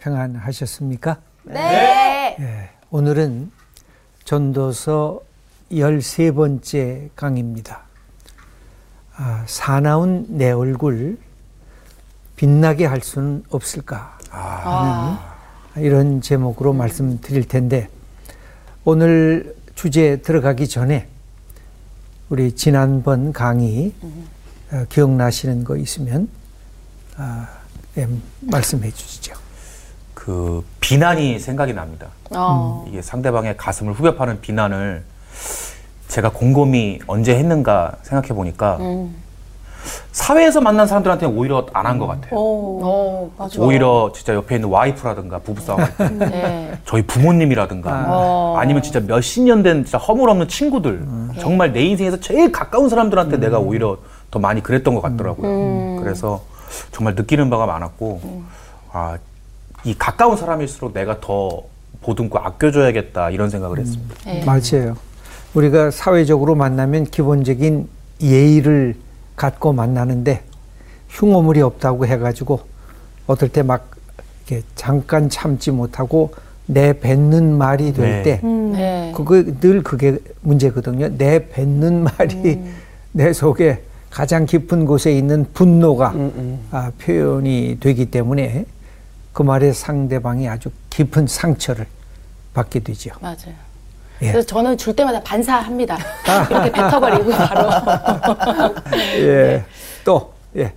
평안하셨습니까? 네! 예, 오늘은 전도서 13번째 강의입니다. 사나운 내 얼굴 빛나게 할 수는 없을까 하는 이런 제목으로 말씀드릴 텐데, 오늘 주제에 들어가기 전에 우리 지난번 강의 기억나시는 거 있으면 네, 말씀해 주시죠. 그 비난이 생각이 납니다. 이게 상대방의 가슴을 후벼파는 비난을 제가 곰곰이 언제 했는가 생각해 보니까 사회에서 만난 사람들한테는 오히려 안 한 것 같아요. 맞아. 오히려 진짜 옆에 있는 와이프라든가 부부싸움 네. 저희 부모님이라든가 아니면 진짜 몇십 년 된 진짜 허물없는 친구들 정말 내 인생에서 제일 가까운 사람들한테 내가 오히려 더 많이 그랬던 것 같더라고요. 그래서 정말 느끼는 바가 많았고 이 가까운 사람일수록 내가 더 보듬고 아껴줘야겠다 이런 생각을 했습니다. 맞아요. 우리가 사회적으로 만나면 기본적인 예의를 갖고 만나는데 흉오물이 없다고 해가지고 어떨 때 막 이렇게 잠깐 참지 못하고 내뱉는 말이 될 때 그거 늘 그게 문제거든요. 내뱉는 말이 내 속에 가장 깊은 곳에 있는 분노가 표현이 되기 때문에 그 말에 상대방이 아주 깊은 상처를 받게 되죠. 맞아요. 예. 그래서 저는 줄 때마다 반사합니다. 이렇게 뱉어버리고 바로. 예. 또, 예.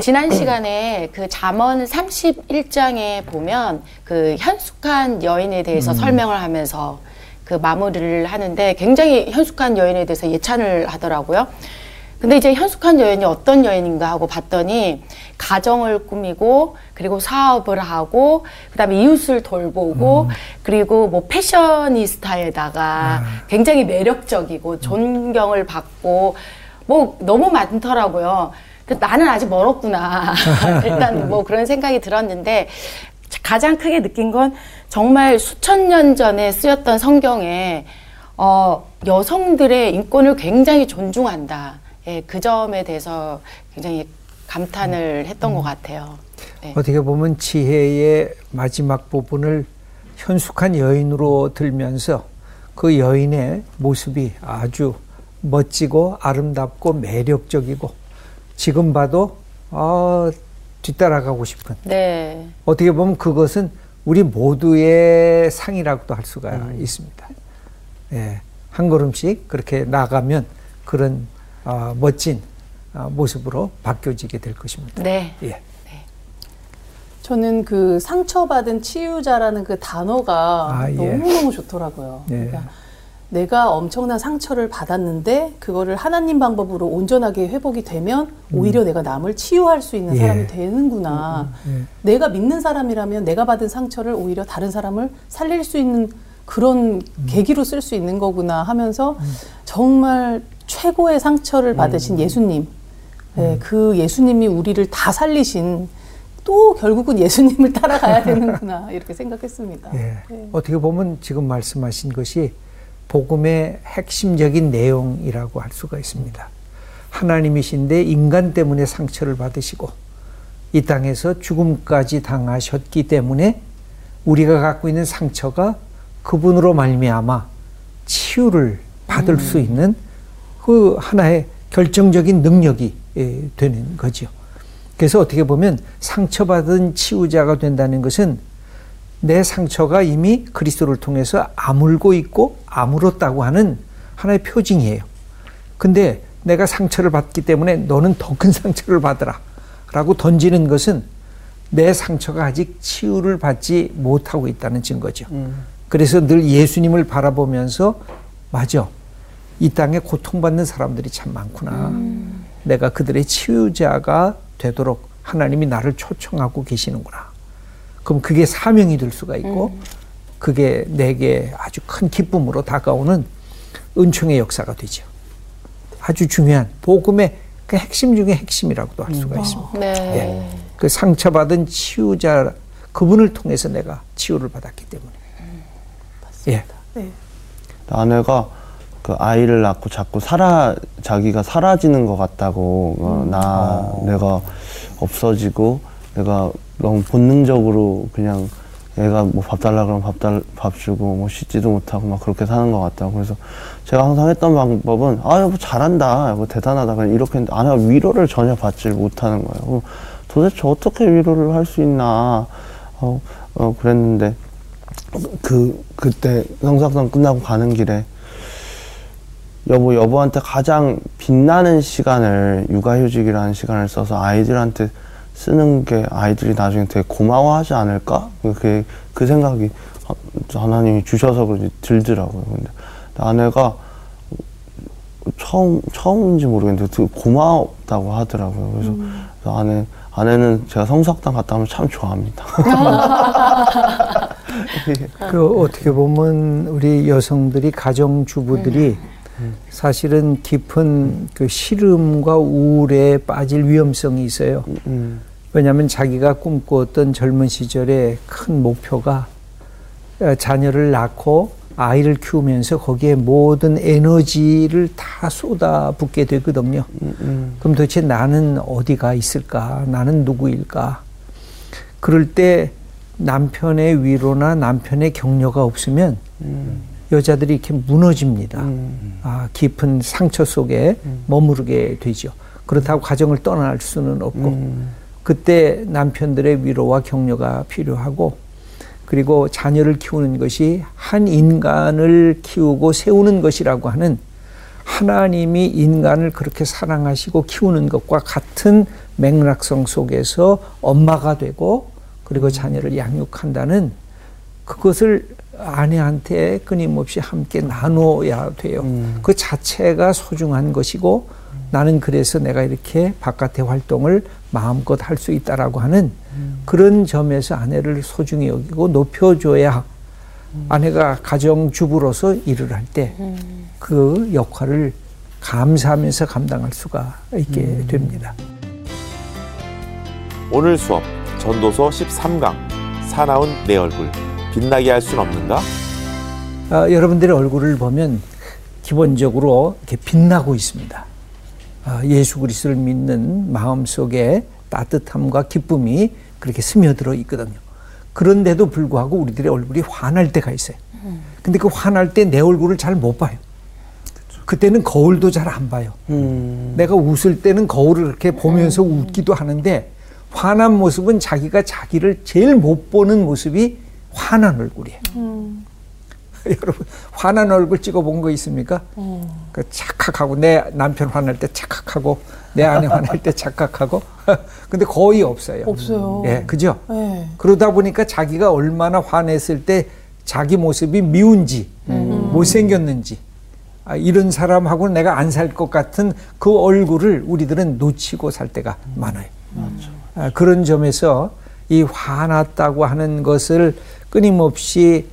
지난 시간에 그 잠언 31장에 보면 그 현숙한 여인에 대해서 설명을 하면서 그 마무리를 하는데 굉장히 현숙한 여인에 대해서 예찬을 하더라고요. 근데 이제 현숙한 여인이 어떤 여인인가 하고 봤더니 가정을 꾸미고 그리고 사업을 하고 그다음에 이웃을 돌보고 그리고 뭐 패셔니스타에다가 굉장히 매력적이고 존경을 받고 뭐 너무 많더라고요. 나는 아직 멀었구나. 일단 뭐 그런 생각이 들었는데 가장 크게 느낀 건 정말 수천 년 전에 쓰였던 성경에 여성들의 인권을 굉장히 존중한다. 예, 그 점에 대해서 굉장히 감탄을 했던 것 같아요. 네. 어떻게 보면 지혜의 마지막 부분을 현숙한 여인으로 들면서 그 여인의 모습이 아주 멋지고 아름답고 매력적이고 지금 봐도 뒤따라가고 싶은 어떻게 보면 그것은 우리 모두의 상이라고도 할 수가 있습니다. 예, 한 걸음씩 그렇게 나가면 그런 멋진 모습으로 바뀌어지게 될 것입니다. 네. 예. 네. 저는 그 상처받은 치유자라는 그 단어가 너무너무 좋더라고요. 예. 그러니까 내가 엄청난 상처를 받았는데 그거를 하나님 방법으로 온전하게 회복이 되면 오히려 내가 남을 치유할 수 있는 사람이 되는구나. 내가 믿는 사람이라면 내가 받은 상처를 오히려 다른 사람을 살릴 수 있는 그런 계기로 쓸 수 있는 거구나 하면서 정말 최고의 상처를 받으신 예수님, 네, 그 예수님이 우리를 다 살리신, 또 결국은 예수님을 따라가야 되는구나 이렇게 생각했습니다. 예. 예. 어떻게 보면 지금 말씀하신 것이 복음의 핵심적인 내용이라고 할 수가 있습니다. 하나님이신데 인간 때문에 상처를 받으시고 이 땅에서 죽음까지 당하셨기 때문에 우리가 갖고 있는 상처가 그분으로 말미암아 치유를 받을 수 있는 그 하나의 결정적인 능력이 되는 거죠. 그래서 어떻게 보면 상처받은 치유자가 된다는 것은 내 상처가 이미 그리스도를 통해서 아물고 있고 아물었다고 하는 하나의 표징이에요. 근데 내가 상처를 받기 때문에 너는 더 큰 상처를 받으라 라고 던지는 것은 내 상처가 아직 치유를 받지 못하고 있다는 증거죠. 그래서 늘 예수님을 바라보면서 맞아, 이 땅에 고통받는 사람들이 참 많구나. 내가 그들의 치유자가 되도록 하나님이 나를 초청하고 계시는구나. 그럼 그게 사명이 될 수가 있고 그게 내게 아주 큰 기쁨으로 다가오는 은총의 역사가 되죠. 아주 중요한 복음의 그 핵심 중에 핵심이라고도 할 수가 있습니다. 네. 예. 그 상처받은 치유자, 그분을 통해서 내가 치유를 받았기 때문에. 맞습니다. 예. 네. 아내가 그 아이를 낳고 자꾸 자기가 사라지는 것 같다고, 내가 없어지고 내가 너무 본능적으로 그냥 애가 뭐 밥 달라 그러면 밥 주고 뭐 씻지도 못하고 막 그렇게 사는 것 같다고. 그래서 제가 항상 했던 방법은 아 여보 잘한다, 여보 대단하다 그냥 이렇게 했는데 아내가 위로를 전혀 받질 못하는 거예요. 도대체 어떻게 위로를 할 수 있나 그랬는데 그때 성서학당 끝나고 가는 길에 여보한테 가장 빛나는 시간을 육아휴직이라는 시간을 써서 아이들한테 쓰는 게 아이들이 나중에 되게 고마워하지 않을까? 그 생각이 하나님이 주셔서 그런지 들더라고요. 근데 아내가 처음인지 모르겠는데 되게 고마웠다고 하더라고요. 그래서 아내는 제가 성서학당 갔다 오면 참 좋아합니다. 그 어떻게 보면 우리 여성들이 가정주부들이 사실은 깊은 그 시름과 우울에 빠질 위험성이 있어요. 왜냐하면 자기가 꿈꾸었던 젊은 시절의 큰 목표가 자녀를 낳고 아이를 키우면서 거기에 모든 에너지를 다 쏟아붓게 되거든요. 그럼 도대체 나는 어디가 있을까? 나는 누구일까? 그럴 때 남편의 위로나 남편의 격려가 없으면 여자들이 이렇게 무너집니다. 깊은 상처 속에 머무르게 되죠. 그렇다고 가정을 떠날 수는 없고 그때 남편들의 위로와 격려가 필요하고, 그리고 자녀를 키우는 것이 한 인간을 키우고 세우는 것이라고 하는 하나님이 인간을 그렇게 사랑하시고 키우는 것과 같은 맥락성 속에서 엄마가 되고 그리고 자녀를 양육한다는 그것을 아내한테 끊임없이 함께 나눠야 돼요. 그 자체가 소중한 것이고 나는 그래서 내가 이렇게 바깥의 활동을 마음껏 할 수 있다라고 하는 그런 점에서 아내를 소중히 여기고 높여줘야 아내가 가정주부로서 일을 할 때 그 역할을 감사하면서 감당할 수가 있게 됩니다. 오늘 수업 전도서 13강 사나운 내 얼굴 빛나게 할 수는 없는가? 여러분들의 얼굴을 보면 기본적으로 이렇게 빛나고 있습니다. 예수 그리스도를 믿는 마음속에 따뜻함과 기쁨이 그렇게 스며들어 있거든요. 그런데도 불구하고 우리들의 얼굴이 화날 때가 있어요. 근데 그 화날 때 내 얼굴을 잘 못 봐요. 그때는 거울도 잘 안 봐요. 내가 웃을 때는 거울을 이렇게 보면서 웃기도 하는데 화난 모습은 자기가 자기를 제일 못 보는 모습이 화난 얼굴이에요. 여러분 화난 얼굴 찍어본 거 있습니까? 그 착각하고, 내 남편 화날 때 착각하고 내 아내 화날 때 착각하고 근데 거의 없어요. 없어요. 예, 그죠? 네. 그러다 보니까 자기가 얼마나 화냈을 때 자기 모습이 미운지 못생겼는지 이런 사람하고는 내가 안 살 것 같은 그 얼굴을 우리들은 놓치고 살 때가 많아요. 그런 점에서 이 화났다고 하는 것을 끊임없이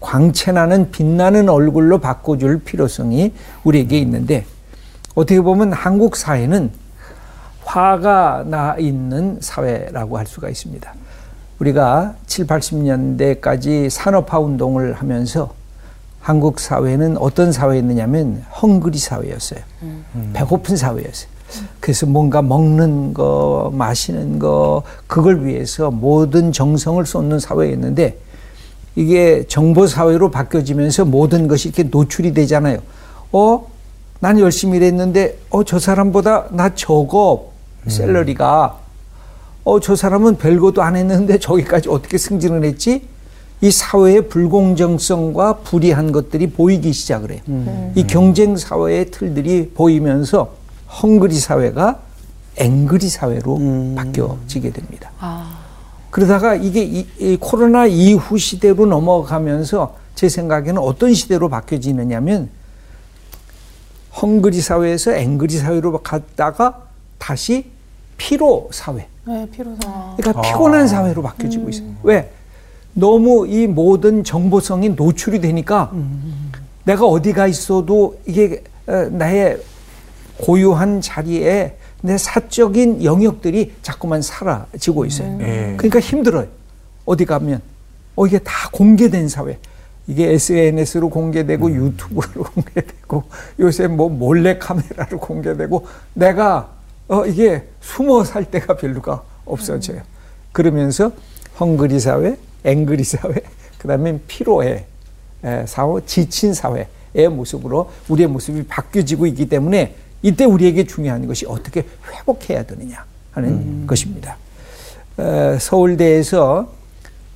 광채나는 빛나는 얼굴로 바꿔줄 필요성이 우리에게 있는데, 어떻게 보면 한국 사회는 화가 나 있는 사회라고 할 수가 있습니다. 우리가 70, 80년대까지 산업화 운동을 하면서 한국 사회는 어떤 사회였느냐면 헝그리 사회였어요. 배고픈 사회였어요. 그래서 뭔가 먹는 거, 마시는 거, 그걸 위해서 모든 정성을 쏟는 사회였는데, 이게 정보사회로 바뀌어지면서 모든 것이 이렇게 노출이 되잖아요. 난 열심히 일했는데, 저 사람보다 나 적어, 샐러리가. 저 사람은 별것도 안 했는데 저기까지 어떻게 승진을 했지? 이 사회의 불공정성과 불이한 것들이 보이기 시작을 해요. 이 경쟁 사회의 틀들이 보이면서 헝그리 사회가 앵그리 사회로 바뀌어지게 됩니다. 그러다가 이게 이 코로나 이후 시대로 넘어가면서 제 생각에는 어떤 시대로 바뀌어지느냐 하면 헝그리 사회에서 앵그리 사회로 갔다가 다시 피로 사회. 네, 피로 사회. 그러니까 피곤한 사회로 바뀌어지고 있어요. 왜? 너무 이 모든 정보성이 노출이 되니까 내가 어디가 있어도 이게 나의 고유한 자리에 내 사적인 영역들이 자꾸만 사라지고 있어요. 그러니까 힘들어요. 어디 가면 이게 다 공개된 사회. 이게 SNS로 공개되고 유튜브로 공개되고 요새 몰래카메라로 공개되고, 내가 이게 숨어 살 데가 별로가 없어져요. 그러면서 헝그리 사회, 앵그리 사회, 그 다음에 피로해 사회, 지친 사회의 모습으로 우리의 모습이 바뀌어지고 있기 때문에 이때 우리에게 중요한 것이 어떻게 회복해야 되느냐 하는 것입니다. 서울대에서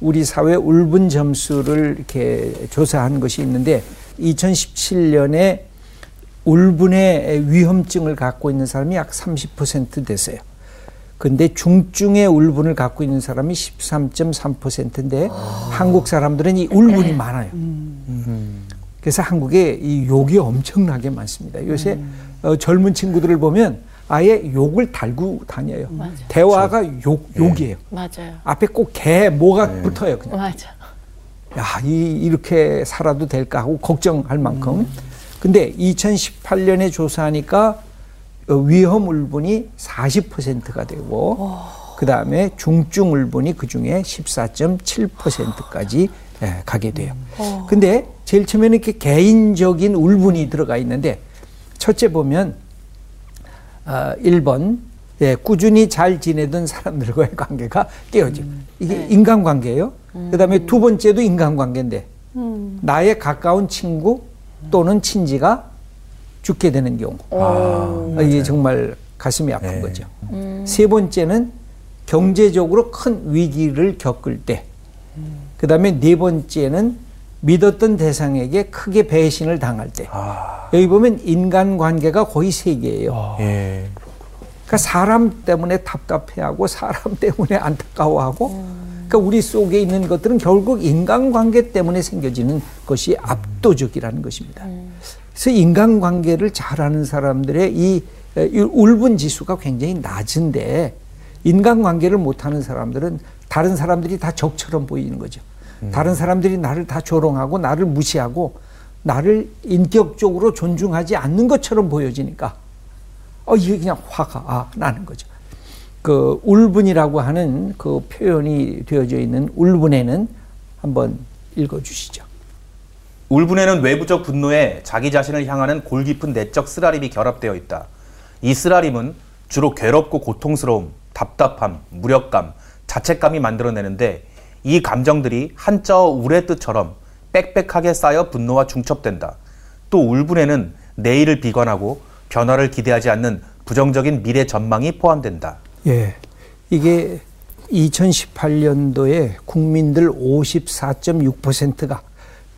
우리 사회 울분 점수를 이렇게 조사한 것이 있는데 2017년에 울분의 위험증을 갖고 있는 사람이 약 30% 됐어요. 근데 중증의 울분을 갖고 있는 사람이 13.3%인데 한국 사람들은 이 울분이 많아요. 그래서 한국에 이 욕이 엄청나게 많습니다. 요새 젊은 친구들을 보면 아예 욕을 달고 다녀요. 맞아. 대화가 욕이에요. 맞아요. 앞에 꼭 개, 뭐가 붙어요. 그냥. 맞아. 야, 이렇게 살아도 될까 하고 걱정할 만큼. 근데 2018년에 조사하니까 위험 울분이 40%가 되고, 그 다음에 중증 울분이 그 중에 14.7%까지 가게 돼요. 근데 제일 처음에는 이렇게 개인적인 울분이 들어가 있는데, 첫째 보면, 1번, 꾸준히 잘 지내던 사람들과의 관계가 깨어지고, 이게 인간관계예요. 그 다음에 두 번째도 인간관계인데, 나의 가까운 친구 또는 친지가 죽게 되는 경우. 아, 이게 정말 가슴이 아픈 거죠. 세 번째는 경제적으로 큰 위기를 겪을 때. 그 다음에 네 번째는 믿었던 대상에게 크게 배신을 당할 때. 여기 보면 인간관계가 거의 세 개예요. 그러니까 사람 때문에 답답해하고 사람 때문에 안타까워하고 그러니까 우리 속에 있는 것들은 결국 인간관계 때문에 생겨지는 것이 압도적이라는 것입니다. 그래서 인간관계를 잘하는 사람들의 이 울분 지수가 굉장히 낮은데 인간관계를 못하는 사람들은 다른 사람들이 다 적처럼 보이는 거죠. 다른 사람들이 나를 다 조롱하고 나를 무시하고 나를 인격적으로 존중하지 않는 것처럼 보여지니까 이게 그냥 화가 나는 거죠. 그 울분이라고 하는 그 표현이 되어져 있는 울분에는 한번 읽어주시죠. 울분에는 외부적 분노에 자기 자신을 향하는 골깊은 내적 쓰라림이 결합되어 있다. 이 쓰라림은 주로 괴롭고 고통스러움, 답답함, 무력감, 자책감이 만들어내는데 이 감정들이 한자어 울의 뜻처럼 빽빽하게 쌓여 분노와 중첩된다. 또 울분에는 내일을 비관하고 변화를 기대하지 않는 부정적인 미래 전망이 포함된다. 예, 이게 2018년도에 국민들 54.6%가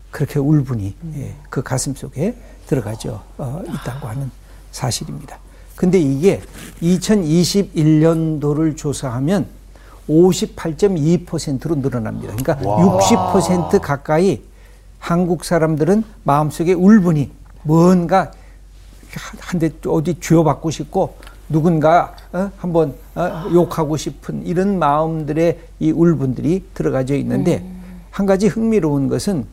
그렇게 울분이 그 가슴 속에 들어가져 있다고 하는 사실입니다. 근데 이게 2021년도를 조사하면 58.2%로 늘어납니다. 그러니까 와. 60% 가까이 한국 사람들은 마음속에 울분이 뭔가 한 대 어디 쥐어받고 싶고 누군가 한번 욕하고 싶은 이런 마음들의 이 울분들이 들어가져 있는데 한 가지 흥미로운 것은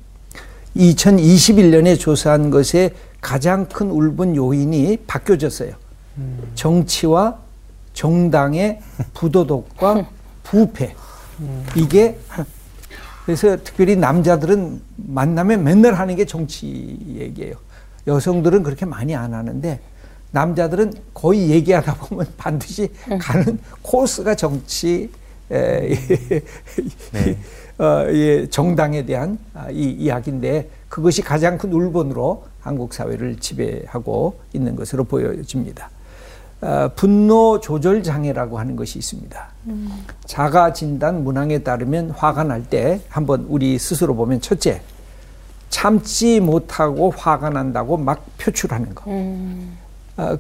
2021년에 조사한 것에 가장 큰 울분 요인이 바뀌어졌어요. 정치와 정당의 부도덕과 부패. 이게 그래서 특별히 남자들은 만나면 맨날 하는 게 정치 얘기예요. 여성들은 그렇게 많이 안 하는데 남자들은 거의 얘기하다 보면 반드시 가는 코스가 정치, 네. 정당에 대한 이 이야기인데 그것이 가장 큰 울분으로 한국 사회를 지배하고 있는 것으로 보여집니다. 분노 조절 장애라고 하는 것이 있습니다. 자가 진단 문항에 따르면 화가 날 때 한번 우리 스스로 보면 첫째, 참지 못하고 화가 난다고 막 표출하는 것.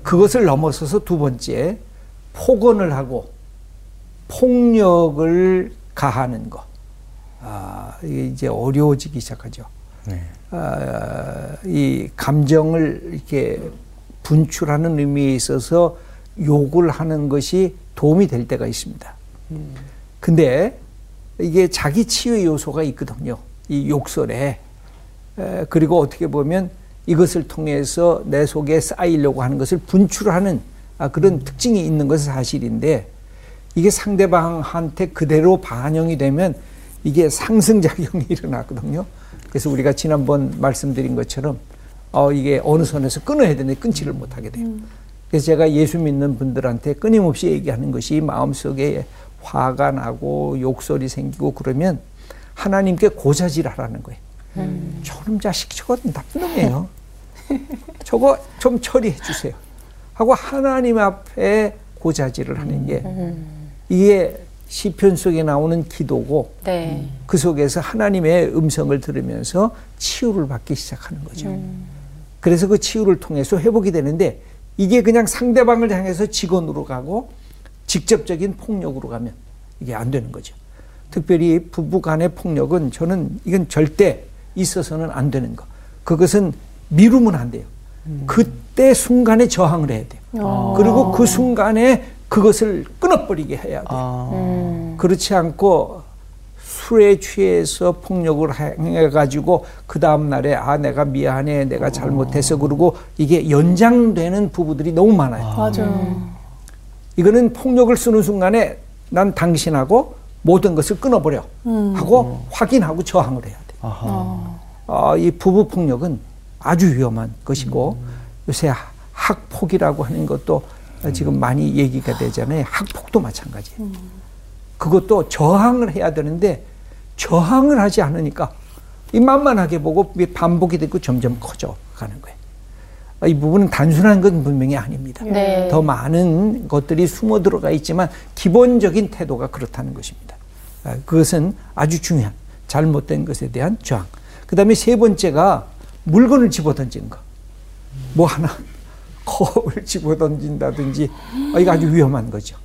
그것을 넘어서서 두 번째, 폭언을 하고 폭력을 가하는 것. 이게 이제 어려워지기 시작하죠. 네. 이 감정을 이렇게 분출하는 의미에 있어서 욕을 하는 것이 도움이 될 때가 있습니다. 근데 이게 자기 치유 요소가 있거든요. 이 욕설에. 그리고 어떻게 보면 이것을 통해서 내 속에 쌓이려고 하는 것을 분출하는 그런 특징이 있는 것은 사실인데 이게 상대방한테 그대로 반영이 되면 이게 상승작용이 일어났거든요. 그래서 우리가 지난번 말씀드린 것처럼 이게 어느 선에서 끊어야 되는데 끊지를 못하게 돼요. 그래서 제가 예수 믿는 분들한테 끊임없이 얘기하는 것이 마음속에 화가 나고 욕설이 생기고 그러면 하나님께 고자질하라는 거예요. 저놈 자식 저거 나쁜 놈이에요. 저거 좀 처리해 주세요 하고 하나님 앞에 고자질을 하는 게 이게 시편 속에 나오는 기도고 네. 그 속에서 하나님의 음성을 들으면서 치유를 받기 시작하는 거죠. 그래서 그 치유를 통해서 회복이 되는데 이게 그냥 상대방을 향해서 직언으로 가고 직접적인 폭력으로 가면 이게 안 되는 거죠. 특별히 부부 간의 폭력은 저는 이건 절대 있어서는 안 되는 거. 그것은 미루면 안 돼요. 그때 순간에 저항을 해야 돼요. 그리고 그 순간에 그것을 끊어버리게 해야 돼요. 그렇지 않고 술에 취해서 폭력을 해가지고 그 다음날에 아 내가 미안해 내가 잘못해서 그러고 이게 연장되는 부부들이 너무 많아요. 맞아요. 이거는 폭력을 쓰는 순간에 난 당신하고 모든 것을 끊어버려 하고 확인하고 저항을 해야 돼요. 이 부부 폭력은 아주 위험한 것이고 요새 학폭이라고 하는 것도 지금 많이 얘기가 되잖아요. 학폭도 마찬가지예요. 그것도 저항을 해야 되는데 저항을 하지 않으니까 이 만만하게 보고 반복이 되고 점점 커져가는 거예요. 이 부분은 단순한 건 분명히 아닙니다. 네. 더 많은 것들이 숨어 들어가 있지만 기본적인 태도가 그렇다는 것입니다. 그것은 아주 중요한 잘못된 것에 대한 저항. 그 다음에 세 번째가 물건을 집어던진 거. 뭐 하나 거울 집어던진다든지 이거 아주 위험한 거죠.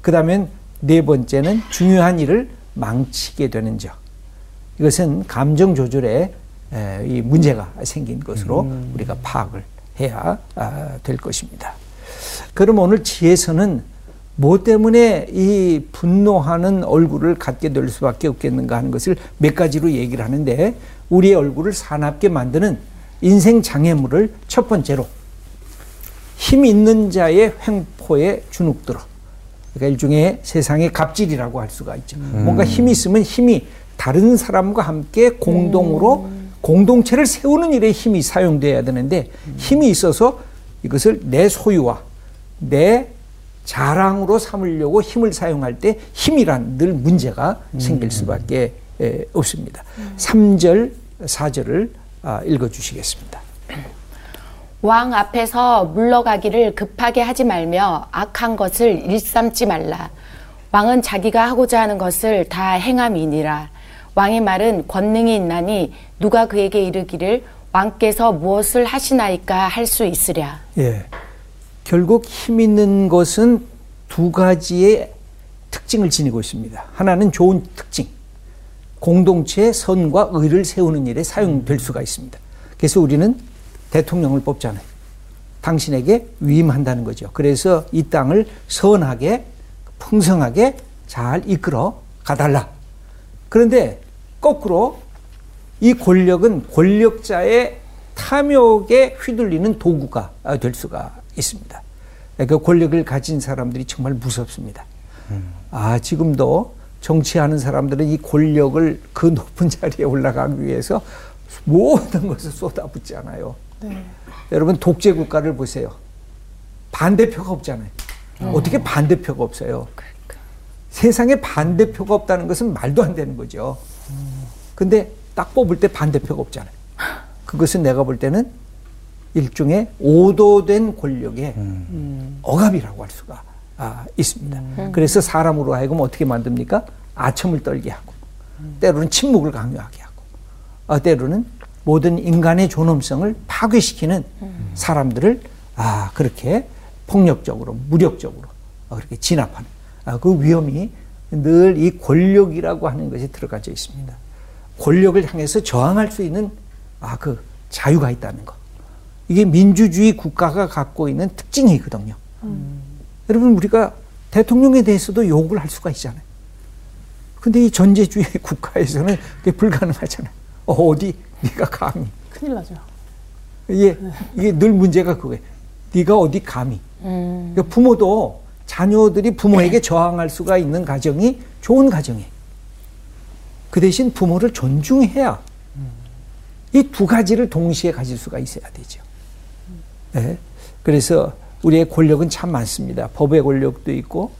그 다음엔 네 번째는 중요한 일을 망치게 되는 점. 이것은 감정 조절에 이 문제가 생긴 것으로 우리가 파악을 해야 될 것입니다. 그럼 오늘 지혜서는 뭐 때문에 이 분노하는 얼굴을 갖게 될 수밖에 없겠는가 하는 것을 몇 가지로 얘기를 하는데 우리의 얼굴을 사납게 만드는 인생 장애물을 첫 번째로 힘 있는 자의 횡포에 주눅들어. 그러니까 일종의 세상의 갑질이라고 할 수가 있죠. 뭔가 힘이 있으면 힘이 다른 사람과 함께 공동으로 공동체를 세우는 일에 힘이 사용되어야 되는데 힘이 있어서 이것을 내 소유와 내 자랑으로 삼으려고 힘을 사용할 때 힘이란 늘 문제가 생길 수밖에 없습니다. 3절, 4절을 읽어주시겠습니다. 왕 앞에서 물러가기를 급하게 하지 말며 악한 것을 일삼지 말라. 왕은 자기가 하고자 하는 것을 다 행함이니라. 왕의 말은 권능이 있나니 누가 그에게 이르기를 왕께서 무엇을 하시나이까 할 수 있으랴. 예, 결국 힘 있는 것은 두 가지의 특징을 지니고 있습니다. 하나는 좋은 특징, 공동체의 선과 의를 세우는 일에 사용될 수가 있습니다. 그래서 우리는 대통령을 뽑잖아요. 당신에게 위임한다는 거죠. 그래서 이 땅을 선하게 풍성하게 잘 이끌어 가달라. 그런데 거꾸로 이 권력은 권력자의 탐욕에 휘둘리는 도구가 될 수가 있습니다. 그 권력을 가진 사람들이 정말 무섭습니다. 지금도 정치하는 사람들은 이 권력을 그 높은 자리에 올라가기 위해서 모든 것을 쏟아붓잖아요. 네. 여러분 독재 국가를 보세요. 반대표가 없잖아요. 어떻게 반대표가 없어요? 세상에 반대표가 없다는 것은 말도 안 되는 거죠. 근데 딱 뽑을 때 반대표가 없잖아요. 그것은 내가 볼 때는 일종의 오도된 권력의 억압이라고 할 수가 있습니다. 그래서 사람으로 하여금 어떻게 만듭니까? 아첨을 떨게 하고 때로는 침묵을 강요하게 하고 때로는 모든 인간의 존엄성을 파괴시키는 사람들을 그렇게 폭력적으로 무력적으로 그렇게 진압하는 그 위험이 늘 이 권력이라고 하는 것이 들어가져 있습니다. 권력을 향해서 저항할 수 있는 그 자유가 있다는 것. 이게 민주주의 국가가 갖고 있는 특징이거든요. 여러분 우리가 대통령에 대해서도 욕을 할 수가 있잖아요. 근데 이 전제주의 국가에서는 그게 불가능하잖아요. 어디 네가 감히. 큰일 나죠. 이게 늘 문제가 그거예요. 네가 어디 감히. 그러니까 부모도 자녀들이 부모에게 저항할 수가 있는 가정이 좋은 가정이에요. 그 대신 부모를 존중해야 이 두 가지를 동시에 가질 수가 있어야 되죠. 네. 그래서 우리의 권력은 참 많습니다. 법의 권력도 있고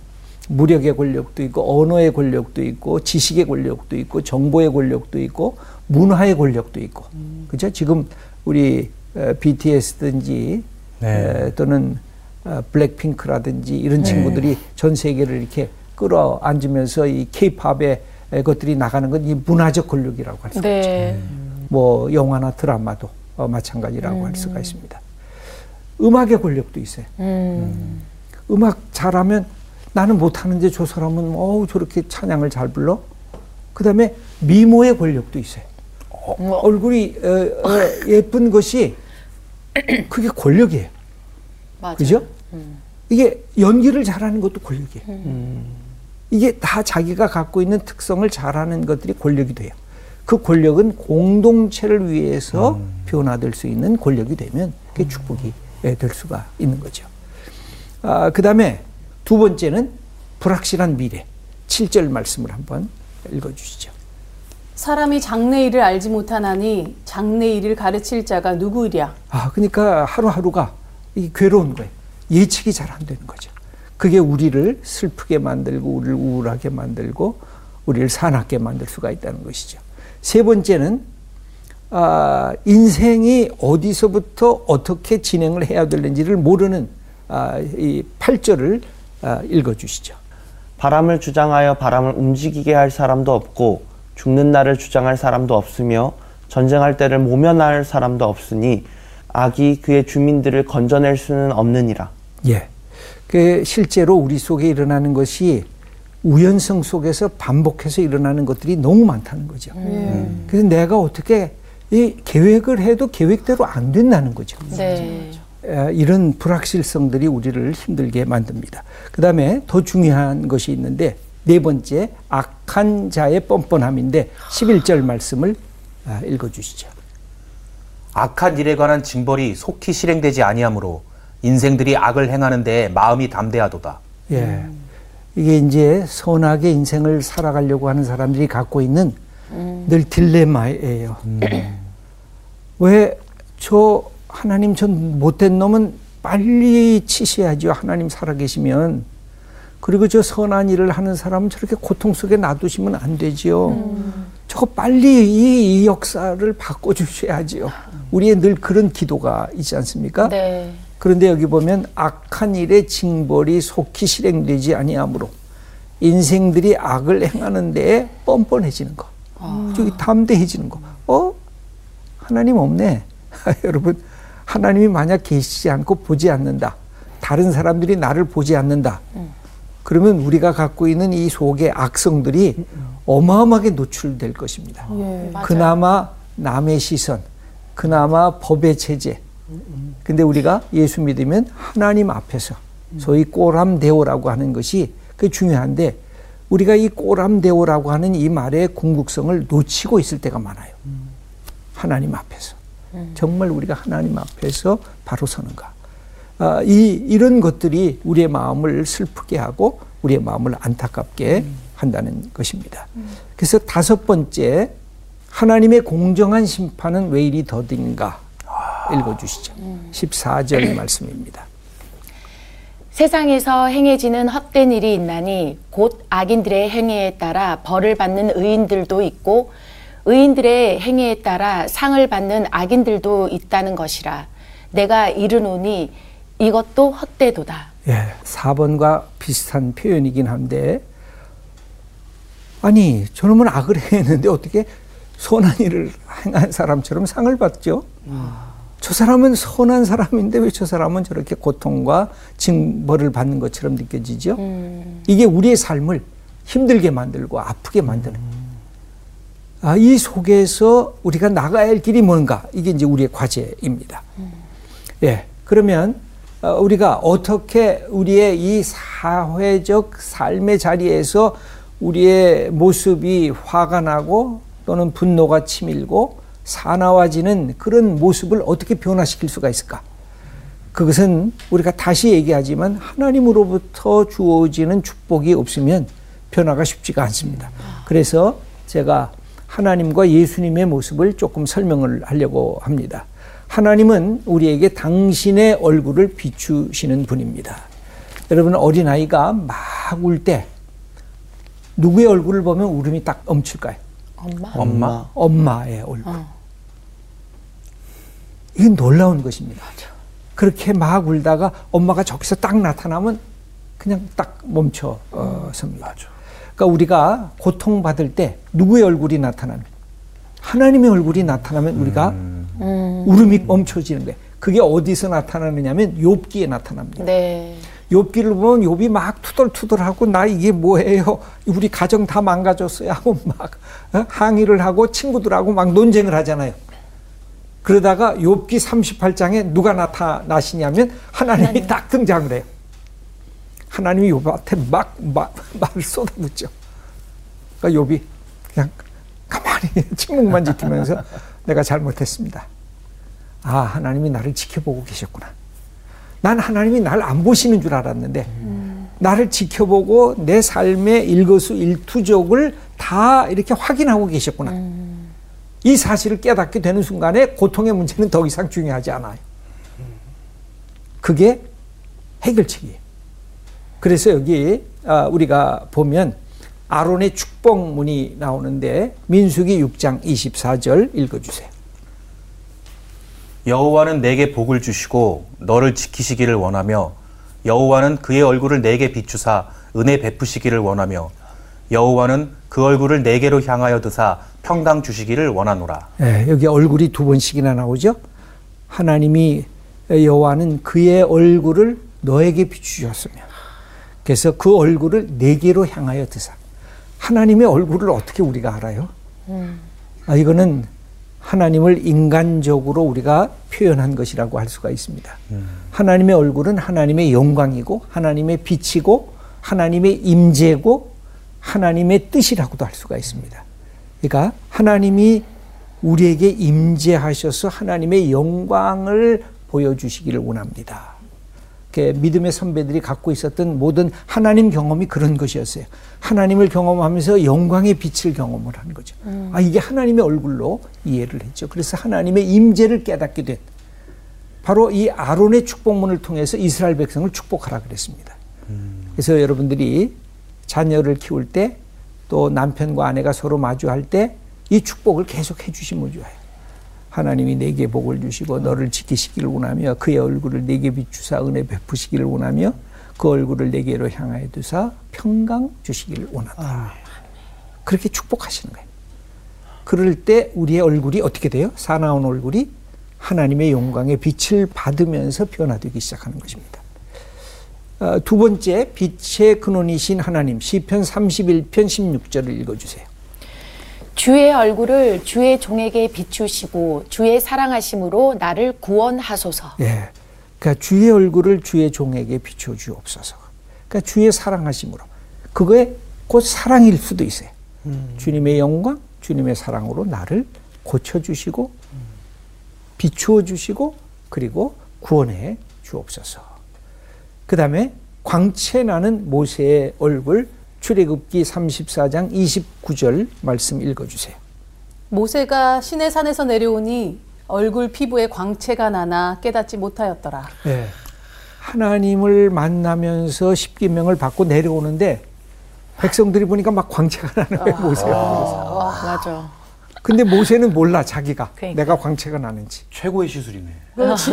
무력의 권력도 있고 언어의 권력도 있고 지식의 권력도 있고 정보의 권력도 있고 문화의 권력도 있고 그죠? 지금 우리 BTS든지 네. 또는 블랙핑크라든지 이런 친구들이 네. 전 세계를 이렇게 끌어안으면서 이 K-팝의 것들이 나가는 건 이 문화적 권력이라고 할 수가 네. 있죠. 뭐 영화나 드라마도 마찬가지라고 할 수가 있습니다. 음악의 권력도 있어요. 음악 잘하면 나는 못하는데 저 사람은 어우 저렇게 찬양을 잘 불러. 그 다음에 미모의 권력도 있어요. 얼굴이 예쁜 것이 그게 권력이에요. 맞아요. 그죠? 이게 연기를 잘하는 것도 권력이에요. 이게 다 자기가 갖고 있는 특성을 잘하는 것들이 권력이 돼요. 그 권력은 공동체를 위해서 변화될 수 있는 권력이 되면 그게 축복이 될 수가 있는 거죠. 아, 그 다음에 두 번째는 불확실한 미래. 7절 말씀을 한번 읽어주시죠. 사람이 장래일을 알지 못하나니 장래일을 가르칠 자가 누구이랴. 아, 그러니까 하루하루가 이 괴로운 거예요. 예측이 잘 안 되는 거죠. 그게 우리를 슬프게 만들고 우리를 우울하게 만들고 우리를 사납게 만들 수가 있다는 것이죠. 세 번째는 인생이 어디서부터 어떻게 진행을 해야 되는지를 모르는 이 8절을 읽어주시죠. 바람을 주장하여 바람을 움직이게 할 사람도 없고 죽는 날을 주장할 사람도 없으며 전쟁할 때를 모면할 사람도 없으니 악이 그의 주민들을 건져낼 수는 없느니라. 예, 그 실제로 우리 속에 일어나는 것이 우연성 속에서 반복해서 일어나는 것들이 너무 많다는 거죠. 그래서 내가 어떻게 이 계획을 해도 계획대로 안 된다는 거죠. 네. 이런 불확실성들이 우리를 힘들게 만듭니다. 그 다음에 더 중요한 것이 있는데 네 번째 악한 자의 뻔뻔함인데 11절 말씀을 읽어주시죠. 악한 일에 관한 징벌이 속히 실행되지 아니하므로 인생들이 악을 행하는 데에 마음이 담대하도다. 예, 이게 이제 선하게 인생을 살아가려고 하는 사람들이 갖고 있는 늘 딜레마예요. 왜 저 하나님 전 못된 놈은 빨리 치셔야죠. 하나님 살아계시면. 그리고 저 선한 일을 하는 사람은 저렇게 고통 속에 놔두시면 안 되지요. 저거 빨리 이 역사를 바꿔주셔야지요. 우리의 늘 그런 기도가 있지 않습니까? 네. 그런데 여기 보면 악한 일의 징벌이 속히 실행되지 아니하므로 인생들이 악을 행하는 데에 뻔뻔해지는 거. 저기 담대해지는 거. 하나님 없네. 여러분, 하나님이 만약 계시지 않고 보지 않는다. 다른 사람들이 나를 보지 않는다. 그러면 우리가 갖고 있는 이 속의 악성들이 어마어마하게 노출될 것입니다. 예, 그나마 남의 시선, 그나마 법의 체제. 근데 우리가 예수 믿으면 하나님 앞에서 소위 꼬람대오라고 하는 것이 그게 중요한데 우리가 이 꼬람대오라고 하는 이 말의 궁극성을 놓치고 있을 때가 많아요. 하나님 앞에서. 정말 우리가 하나님 앞에서 바로 서는가. 이런 것들이 우리의 마음을 슬프게 하고 우리의 마음을 안타깝게 한다는 것입니다. 그래서 다섯 번째, 하나님의 공정한 심판은 왜 이리 더딘가 읽어주시죠. 14절 말씀입니다. 세상에서 행해지는 헛된 일이 있나니 곧 악인들의 행위에 따라 벌을 받는 의인들도 있고 의인들의 행위에 따라 상을 받는 악인들도 있다는 것이라. 내가 이르노니 이것도 헛되도다. 예, 4번과 비슷한 표현이긴 한데 아니 저놈은 악을 행했는데 어떻게 선한 일을 행한 사람처럼 상을 받죠? 저 사람은 선한 사람인데 왜 저 사람은 저렇게 고통과 징벌을 받는 것처럼 느껴지죠? 이게 우리의 삶을 힘들게 만들고 아프게 만드는 이 속에서 우리가 나가야 할 길이 뭔가 이게 이제 우리의 과제입니다. 예, 그러면 우리가 어떻게 우리의 이 사회적 삶의 자리에서 우리의 모습이 화가 나고 또는 분노가 치밀고 사나워지는 그런 모습을 어떻게 변화시킬 수가 있을까? 그것은 우리가 다시 얘기하지만 하나님으로부터 주어지는 축복이 없으면 변화가 쉽지가 않습니다. 그래서 제가 하나님과 예수님의 모습을 조금 설명을 하려고 합니다. 하나님은 우리에게 당신의 얼굴을 비추시는 분입니다. 여러분 어린아이가 막 울 때 누구의 얼굴을 보면 울음이 딱 멈출까요? 엄마의 얼굴. 이건 놀라운 것입니다. 그렇게 막 울다가 엄마가 저기서 딱 나타나면 그냥 딱 멈춰섭니다. 그러니까 우리가 고통받을 때 누구의 얼굴이 나타나면, 하나님의 얼굴이 나타나면 우리가 울음이 멈춰지는 거예요. 그게 어디서 나타나느냐 하면 욥기에 나타납니다. 네. 욥기를 보면 욥이 막 투덜투덜하고 나 이게 뭐예요, 우리 가정 다 망가졌어요 하고 막 항의를 하고 친구들하고 막 논쟁을 하잖아요. 그러다가 욥기 38장에 누가 나타나시냐면 하나님이 딱 등장을 해요. 하나님이 욥한테 막 말을 쏟아붓죠. 그러니까 욥이 그냥 가만히 침묵만 지키면서 내가 잘못했습니다. 아, 하나님이 나를 지켜보고 계셨구나. 난 하나님이 나를 안 보시는 줄 알았는데 나를 지켜보고 내 삶의 일거수일투족을 다 이렇게 확인하고 계셨구나. 이 사실을 깨닫게 되는 순간에 고통의 문제는 더 이상 중요하지 않아요. 그게 해결책이에요. 그래서 여기 우리가 보면 아론의 축복문이 나오는데 민수기 6장 24절 읽어주세요. 여호와는 내게 복을 주시고 너를 지키시기를 원하며, 여호와는 그의 얼굴을 내게 비추사 은혜 베푸시기를 원하며, 여호와는 그 얼굴을 내게로 향하여 드사 평강 주시기를 원하노라. 네, 여기 얼굴이 두 번씩이나 나오죠. 하나님이 여호와는 그의 얼굴을 너에게 비추셨으며, 그래서 그 얼굴을 내게로 향하여 드사. 하나님의 얼굴을 어떻게 우리가 알아요? 이거는 하나님을 인간적으로 우리가 표현한 것이라고 할 수가 있습니다. 하나님의 얼굴은 하나님의 영광이고 하나님의 빛이고 하나님의 임재고 하나님의 뜻이라고도 할 수가 있습니다. 그러니까 하나님이 우리에게 임재하셔서 하나님의 영광을 보여주시기를 원합니다. 믿음의 선배들이 갖고 있었던 모든 하나님 경험이 그런 것이었어요. 하나님을 경험하면서 영광의 빛을 경험을 한 거죠. 이게 하나님의 얼굴로 이해를 했죠. 그래서 하나님의 임재를 깨닫게 된, 바로 이 아론의 축복문을 통해서 이스라엘 백성을 축복하라 그랬습니다. 그래서 여러분들이 자녀를 키울 때, 또 남편과 아내가 서로 마주할 때 이 축복을 계속 해주시면 좋아요. 하나님이 내게 복을 주시고 너를 지키시기를 원하며, 그의 얼굴을 내게 비추사 은혜 베푸시기를 원하며, 그 얼굴을 내게로 향하여 두사 평강 주시기를 원한다. 그렇게 축복하시는 거예요. 그럴 때 우리의 얼굴이 어떻게 돼요? 사나운 얼굴이 하나님의 영광의 빛을 받으면서 변화되기 시작하는 것입니다. 두 번째, 빛의 근원이신 하나님, 시편 31편 16절을 읽어주세요. 주의 얼굴을 주의 종에게 비추시고 주의 사랑하심으로 나를 구원하소서. 예, 그러니까 주의 얼굴을 주의 종에게 비춰주옵소서. 그러니까 주의 사랑하심으로, 그거에 곧 사랑일 수도 있어요. 주님의 영광, 주님의 사랑으로 나를 고쳐주시고 비추어주시고 그리고 구원해 주옵소서. 그 다음에 광채나는 모세의 얼굴, 출애굽기 34장 29절 말씀 읽어주세요. 모세가 시내산에서 내려오니 얼굴 피부에 광채가 나나 깨닫지 못하였더라. 네. 하나님을 만나면서 십계명을 받고 내려오는데 백성들이 보니까 막 광채가 나는 거예요. 모세가. 맞아. 근데 모세는 몰라, 자기가. 그러니까. 내가 광채가 나는지. 최고의 시술이네. 그렇지.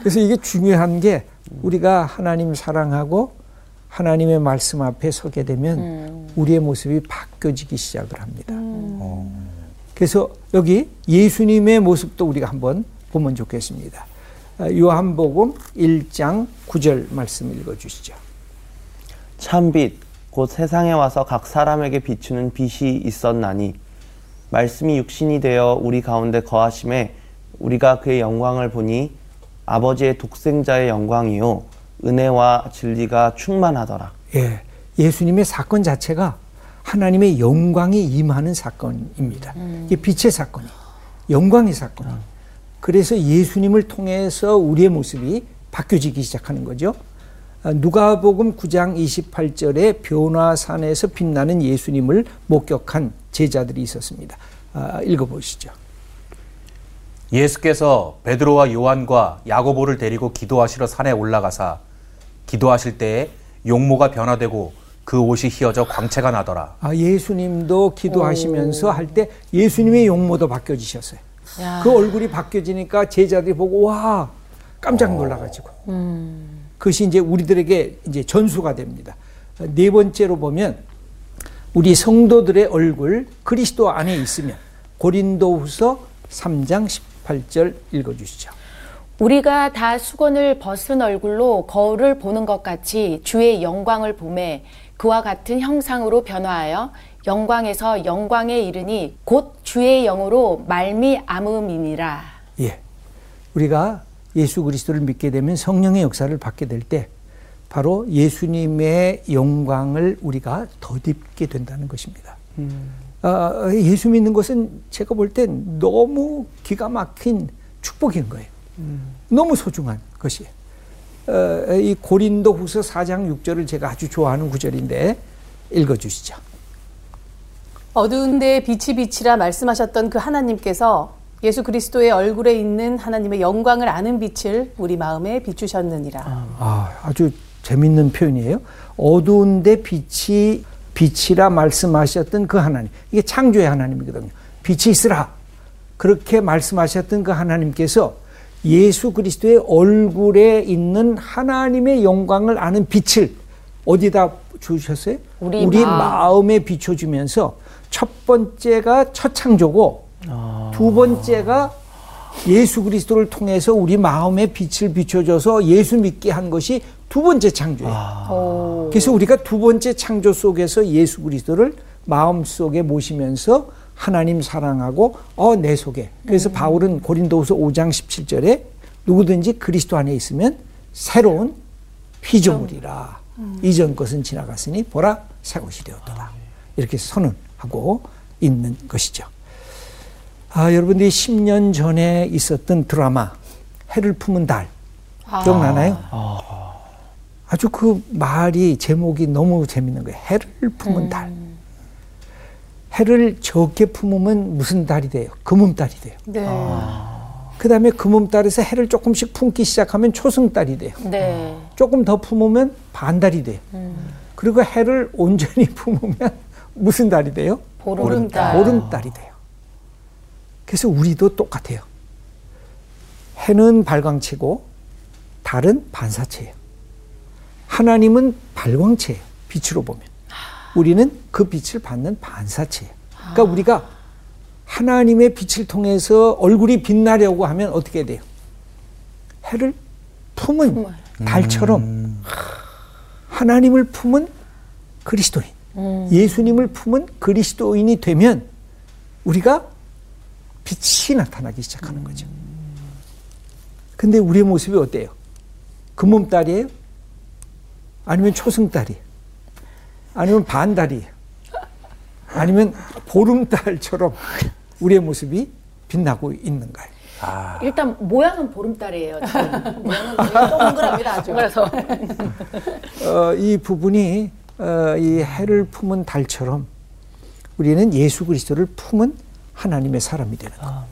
그래서 이게 중요한 게, 우리가 하나님 사랑하고 하나님의 말씀 앞에 서게 되면 우리의 모습이 바뀌어지기 시작을 합니다. 그래서 여기 예수님의 모습도 우리가 한번 보면 좋겠습니다. 요한복음 1장 9절 말씀 읽어주시죠. 참빛 곧 세상에 와서 각 사람에게 비추는 빛이 있었나니, 말씀이 육신이 되어 우리 가운데 거하심에 우리가 그의 영광을 보니 아버지의 독생자의 영광이요 은혜와 진리가 충만하더라. 예, 예수님의 사건 자체가 하나님의 영광이 임하는 사건입니다. 이게 빛의 사건이, 영광의 사건. 그래서 예수님을 통해서 우리의 모습이 바뀌어지기 시작하는 거죠. 누가복음 9장 28절에 변화산에서 빛나는 예수님을 목격한 제자들이 있었습니다. 읽어보시죠. 예수께서 베드로와 요한과 야고보를 데리고 기도하시러 산에 올라가사 기도하실 때에 용모가 변화되고 그 옷이 휘어져 광채가 나더라. 아, 예수님도 기도하시면서 할 때 예수님의 용모도 바뀌어지셨어요. 야. 그 얼굴이 바뀌어지니까 제자들이 보고 와 깜짝 놀라가지고 그것이 이제 우리들에게 이제 전수가 됩니다. 네 번째로 보면 우리 성도들의 얼굴 그리스도 안에 있으면 고린도후서 3장 18절 읽어주시죠. 우리가 다 수건을 벗은 얼굴로 거울을 보는 것 같이 주의 영광을 보매 그와 같은 형상으로 변화하여 영광에서 영광에 이르니 곧 주의 영으로 말미암음이니라. 예, 우리가 예수 그리스도를 믿게 되면 성령의 역사를 받게 될 때 바로 예수님의 영광을 우리가 덧입게 된다는 것입니다. 예수 믿는 것은 제가 볼 땐 너무 기가 막힌 축복인 거예요. 너무 소중한 것이에요. 이 고린도후서 4장 6절을 제가 아주 좋아하는 구절인데 읽어주시죠. 어두운 데에 빛이 비치라 말씀하셨던 그 하나님께서 예수 그리스도의 얼굴에 있는 하나님의 영광을 아는 빛을 우리 마음에 비추셨느니라. 아주 재밌는 표현이에요. 어두운 데 빛이 빛이라 말씀하셨던 그 하나님, 이게 창조의 하나님이거든요. 빛이 있으라 그렇게 말씀하셨던 그 하나님께서 예수 그리스도의 얼굴에 있는 하나님의 영광을 아는 빛을 어디다 주셨어요? 우리 마음에 비춰주면서 첫 번째가 첫 창조고 두 번째가 예수 그리스도를 통해서 우리 마음에 빛을 비춰줘서 예수 믿게 한 것이 두 번째 창조예요. 그래서 우리가 두 번째 창조 속에서 예수 그리스도를 마음속에 모시면서 하나님 사랑하고 내 속에. 그래서 바울은 고린도후서 5장 17절에 누구든지 그리스도 안에 있으면 새로운 피조물이라. 이전 것은 지나갔으니 보라 새 것이 되었더라. 이렇게 선언하고 있는 것이죠. 여러분들이 10년 전에 있었던 드라마 해를 품은 달 기억나나요? 아주 그 말이 제목이 너무 재밌는 거예요. 해를 품은 달. 해를 적게 품으면 무슨 달이 돼요? 금음달이 돼요. 네. 그 다음에 금음달에서 해를 조금씩 품기 시작하면 초승달이 돼요. 네. 조금 더 품으면 반달이 돼요. 그리고 해를 온전히 품으면 무슨 달이 돼요? 보름달이 돼요. 그래서 우리도 똑같아요. 해는 발광체고 달은 반사체예요. 하나님은 발광체예요. 빛으로 보면. 우리는 그 빛을 받는 반사체예요. 그러니까 우리가 하나님의 빛을 통해서 얼굴이 빛나려고 하면 어떻게 돼요? 해를 품은 달처럼 하나님을 품은 그리스도인, 예수님을 품은 그리스도인이 되면 우리가 빛이 나타나기 시작하는 거죠. 근데 우리의 모습이 어때요? 금음달이에요? 아니면 초승달이에요? 아니면 반달이에요? 아니면 보름달처럼 우리의 모습이 빛나고 있는가요? 일단 모양은 보름달이에요. 모양은 동그랍니다. 아주. 그래서 이 부분이 이 해를 품은 달처럼 우리는 예수 그리스도를 품은 하나님의 사람이 되는 것.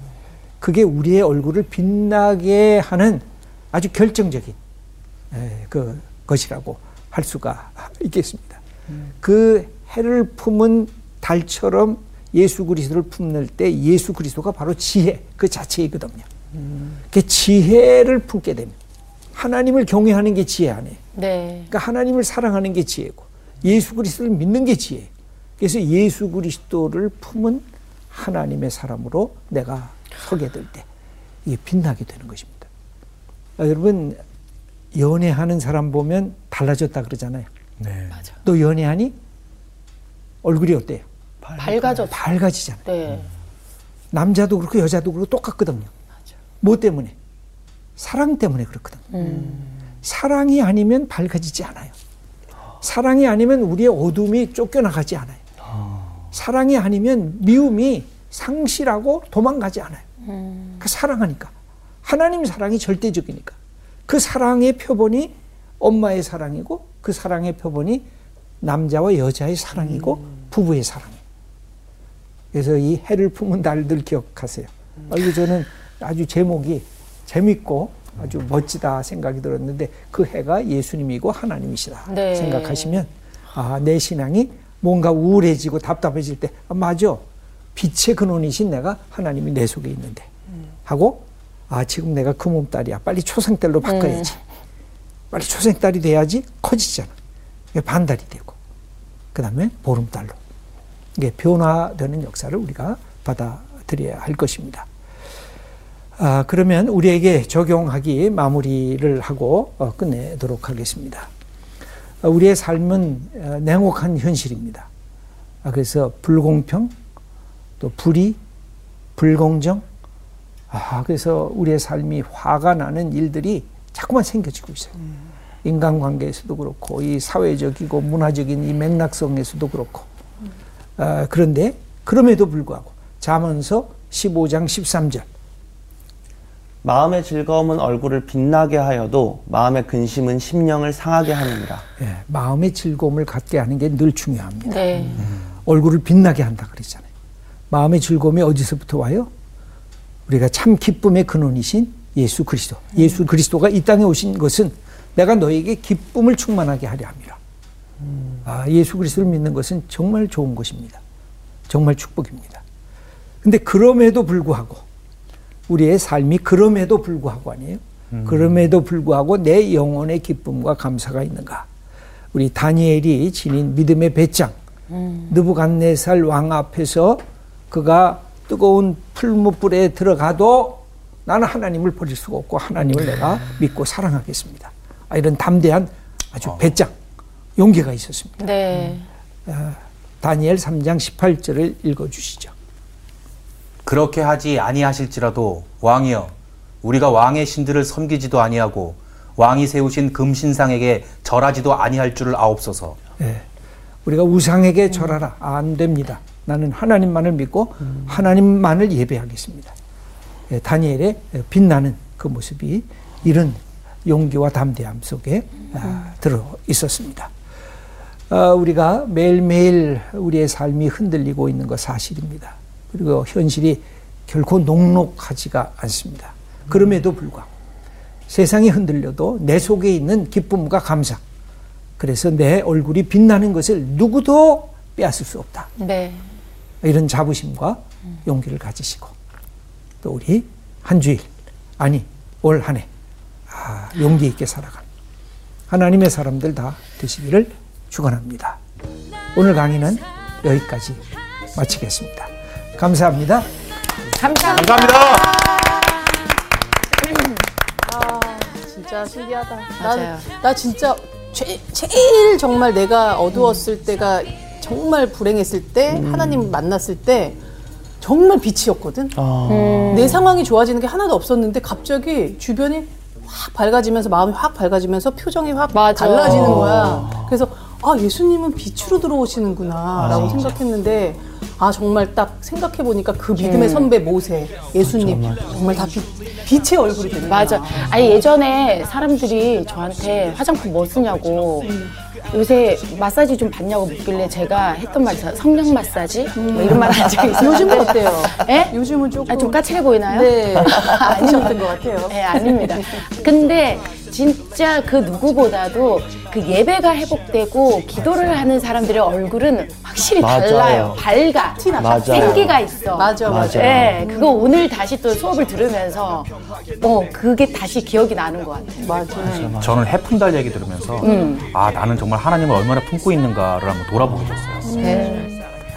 그게 우리의 얼굴을 빛나게 하는 아주 결정적인 그 것이라고 할 수가 있겠습니다. 그 해를 품은 달처럼 예수 그리스도를 품을 때 예수 그리스도가 바로 지혜 그 자체이거든요. 그 지혜를 품게 됩니다. 하나님을 경외하는 게 지혜 안에. 네. 그러니까 하나님을 사랑하는 게 지혜고 예수 그리스도를 믿는 게 지혜. 그래서 예수 그리스도를 품은 하나님의 사람으로 내가 서게 될 때 이게 빛나게 되는 것입니다. 여러분 연애하는 사람 보면 달라졌다 그러잖아요. 네. 맞아. 너 연애하니? 얼굴이 어때요? 밝아져. 밝아지잖아요. 네. 남자도 그렇고 여자도 그렇고 똑같거든요. 맞아. 뭐 때문에? 사랑 때문에 그렇거든요. 사랑이 아니면 밝아지지 않아요. 사랑이 아니면 우리의 어둠이 쫓겨나가지 않아요. 사랑이 아니면 미움이 상실하고 도망가지 않아요. 그러니까 사랑하니까. 하나님 사랑이 절대적이니까. 그 사랑의 표본이 엄마의 사랑이고 그 사랑의 표본이 남자와 여자의 사랑이고 부부의 사랑이에요. 그래서 이 해를 품은 달들 기억하세요. 저는 아주 제목이 재밌고 아주 멋지다 생각이 들었는데, 그 해가 예수님이고 하나님이시다 네. 생각하시면 아, 내 신앙이 뭔가 우울해지고 답답해질 때 아, 맞아, 빛의 근원이신 내가 하나님이 내 속에 있는데 하고 아 지금 내가 그 몸딸이야 빨리 초생딸로 바꿔야지 빨리 초생딸이 돼야지 커지잖아. 반달이 되고 그 다음에 보름달로 이게 변화되는 역사를 우리가 받아들여야 할 것입니다. 아, 그러면 우리에게 적용하기 마무리를 하고 끝내도록 하겠습니다. 우리의 삶은 냉혹한 현실입니다. 그래서 불공평, 또 불의, 불공정, 그래서 우리의 삶이 화가 나는 일들이 자꾸만 생겨지고 있어요. 인간관계에서도 그렇고 이 사회적이고 문화적인 이 맥락성에서도 그렇고 그런데 그럼에도 불구하고 잠언서 15장 13절 마음의 즐거움은 얼굴을 빛나게 하여도 마음의 근심은 심령을 상하게 하느니라. 예, 마음의 즐거움을 갖게 하는 게 늘 중요합니다. 네. 얼굴을 빛나게 한다 그랬잖아요. 마음의 즐거움이 어디서부터 와요? 우리가 참 기쁨의 근원이신 예수 그리스도. 예수 그리스도가 이 땅에 오신 것은 내가 너에게 기쁨을 충만하게 하려 함이라. 아, 예수 그리스도를 믿는 것은 정말 좋은 것입니다. 정말 축복입니다. 근데 그럼에도 불구하고 우리의 삶이 그럼에도 불구하고 아니에요. 그럼에도 불구하고 내 영혼의 기쁨과 감사가 있는가. 우리 다니엘이 지닌 믿음의 배짱. 느부갓네살 왕 앞에서 그가 뜨거운 풀무불에 들어가도 나는 하나님을 버릴 수가 없고 하나님을 내가 믿고 사랑하겠습니다. 아, 이런 담대한 아주 배짱, 용기가 있었습니다. 네. 다니엘 3장 18절을 읽어주시죠. 그렇게 하지 아니하실지라도 왕이여 우리가 왕의 신들을 섬기지도 아니하고 왕이 세우신 금신상에게 절하지도 아니할 줄을 아옵소서. 네. 우리가 우상에게 절하라 안 됩니다. 나는 하나님만을 믿고 하나님만을 예배하겠습니다. 네, 다니엘의 빛나는 그 모습이 이런 용기와 담대함 속에 들어 있었습니다. 우리가 매일매일 우리의 삶이 흔들리고 있는 거 사실입니다. 그리고 현실이 결코 녹록하지가 않습니다. 그럼에도 불구하고 세상이 흔들려도 내 속에 있는 기쁨과 감사, 그래서 내 얼굴이 빛나는 것을 누구도 빼앗을 수 없다. 네. 이런 자부심과 용기를 가지시고 또 우리 한 주일, 아니 올 한 해 용기 있게 살아간 하나님의 사람들 다 되시기를 축원합니다. 오늘 강의는 여기까지 마치겠습니다. 감사합니다. 감사합니다. 감사합니다. 아, 진짜 신기하다. 나 진짜 제일 정말 내가 어두웠을 때가 정말 불행했을 때 하나님 만났을 때 정말 빛이었거든. 내 상황이 좋아지는 게 하나도 없었는데 갑자기 주변이 확 밝아지면서 마음이 확 밝아지면서 표정이 확 맞아. 달라지는 거야. 그래서 아 예수님은 빛으로 들어오시는구나 라고 생각했는데 아 정말 딱 생각해보니까 그 믿음의 선배 모세 예수님 정말 다 빛의 얼굴이 되는 거야. 맞아. 아니 예전에 사람들이 저한테 화장품 뭐 쓰냐고 요새 마사지 좀 받냐고 묻길래 제가 했던 말이 성령 마사지? 뭐 이런 말 한 적이 있어요. 요즘은 어때요? 예? 요즘은 조금. 아, 좀 까칠해 보이나요? 네. 아니셨던 것 같아요. 네, 아닙니다. 근데 진짜 그 누구보다도 그 예배가 회복되고 기도를 하는 사람들의 얼굴은 확실히 달라요. 밝아. 맞아요. 생기가 있어. 맞아. 네, 그거 오늘 다시 또 수업을 들으면서 그게 다시 기억이 나는 것 같아요. 맞아요. 저는 해품달 얘기 들으면서 아 나는 정말 하나님을 얼마나 품고 있는가를 한번 돌아보게 됐어요.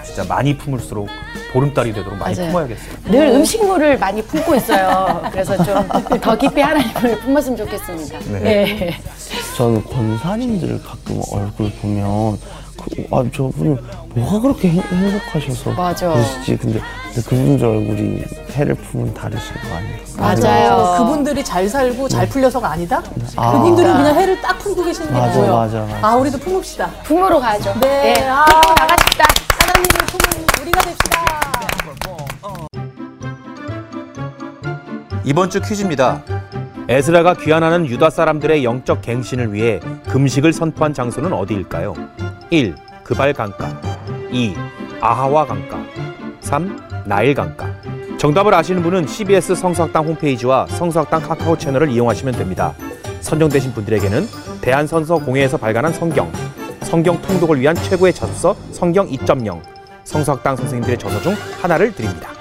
진짜 많이 품을수록 보름달이 되도록 많이 품어야겠어요. 늘 음식물을 많이 품고 있어요. 그래서 좀 더 깊이 하나님을 품었으면 좋겠습니다. 네. 네. 저는 권사님들 가끔 얼굴 보면 저분은 뭐가 그렇게 행복하셔서 그러시지? 근데 그분들 얼굴이 해를 품은 다르실 거 아니에요? 맞아요. 그분들이 잘 살고 잘 풀려서가 아니다? 그분들은 그냥 해를 딱 품고 계시는 게 보여요. 맞아. 아, 우리도 품읍시다. 품으러 가죠. 네. 네. 아, 나가십시다. 하나님을 품은 우리가 됩시다. 이번 주 퀴즈입니다. 에스라가 귀환하는 유다 사람들의 영적 갱신을 위해 금식을 선포한 장소는 어디일까요? 1. 그발 강가 2. 아하와 강가 3. 나일 강가 정답을 아시는 분은 CBS 성서학당 홈페이지와 성서학당 카카오 채널을 이용하시면 됩니다. 선정되신 분들에게는 대한선서공회에서 발간한 성경, 성경 통독을 위한 최고의 저서 성경 2.0, 성서학당 선생님들의 저서 중 하나를 드립니다.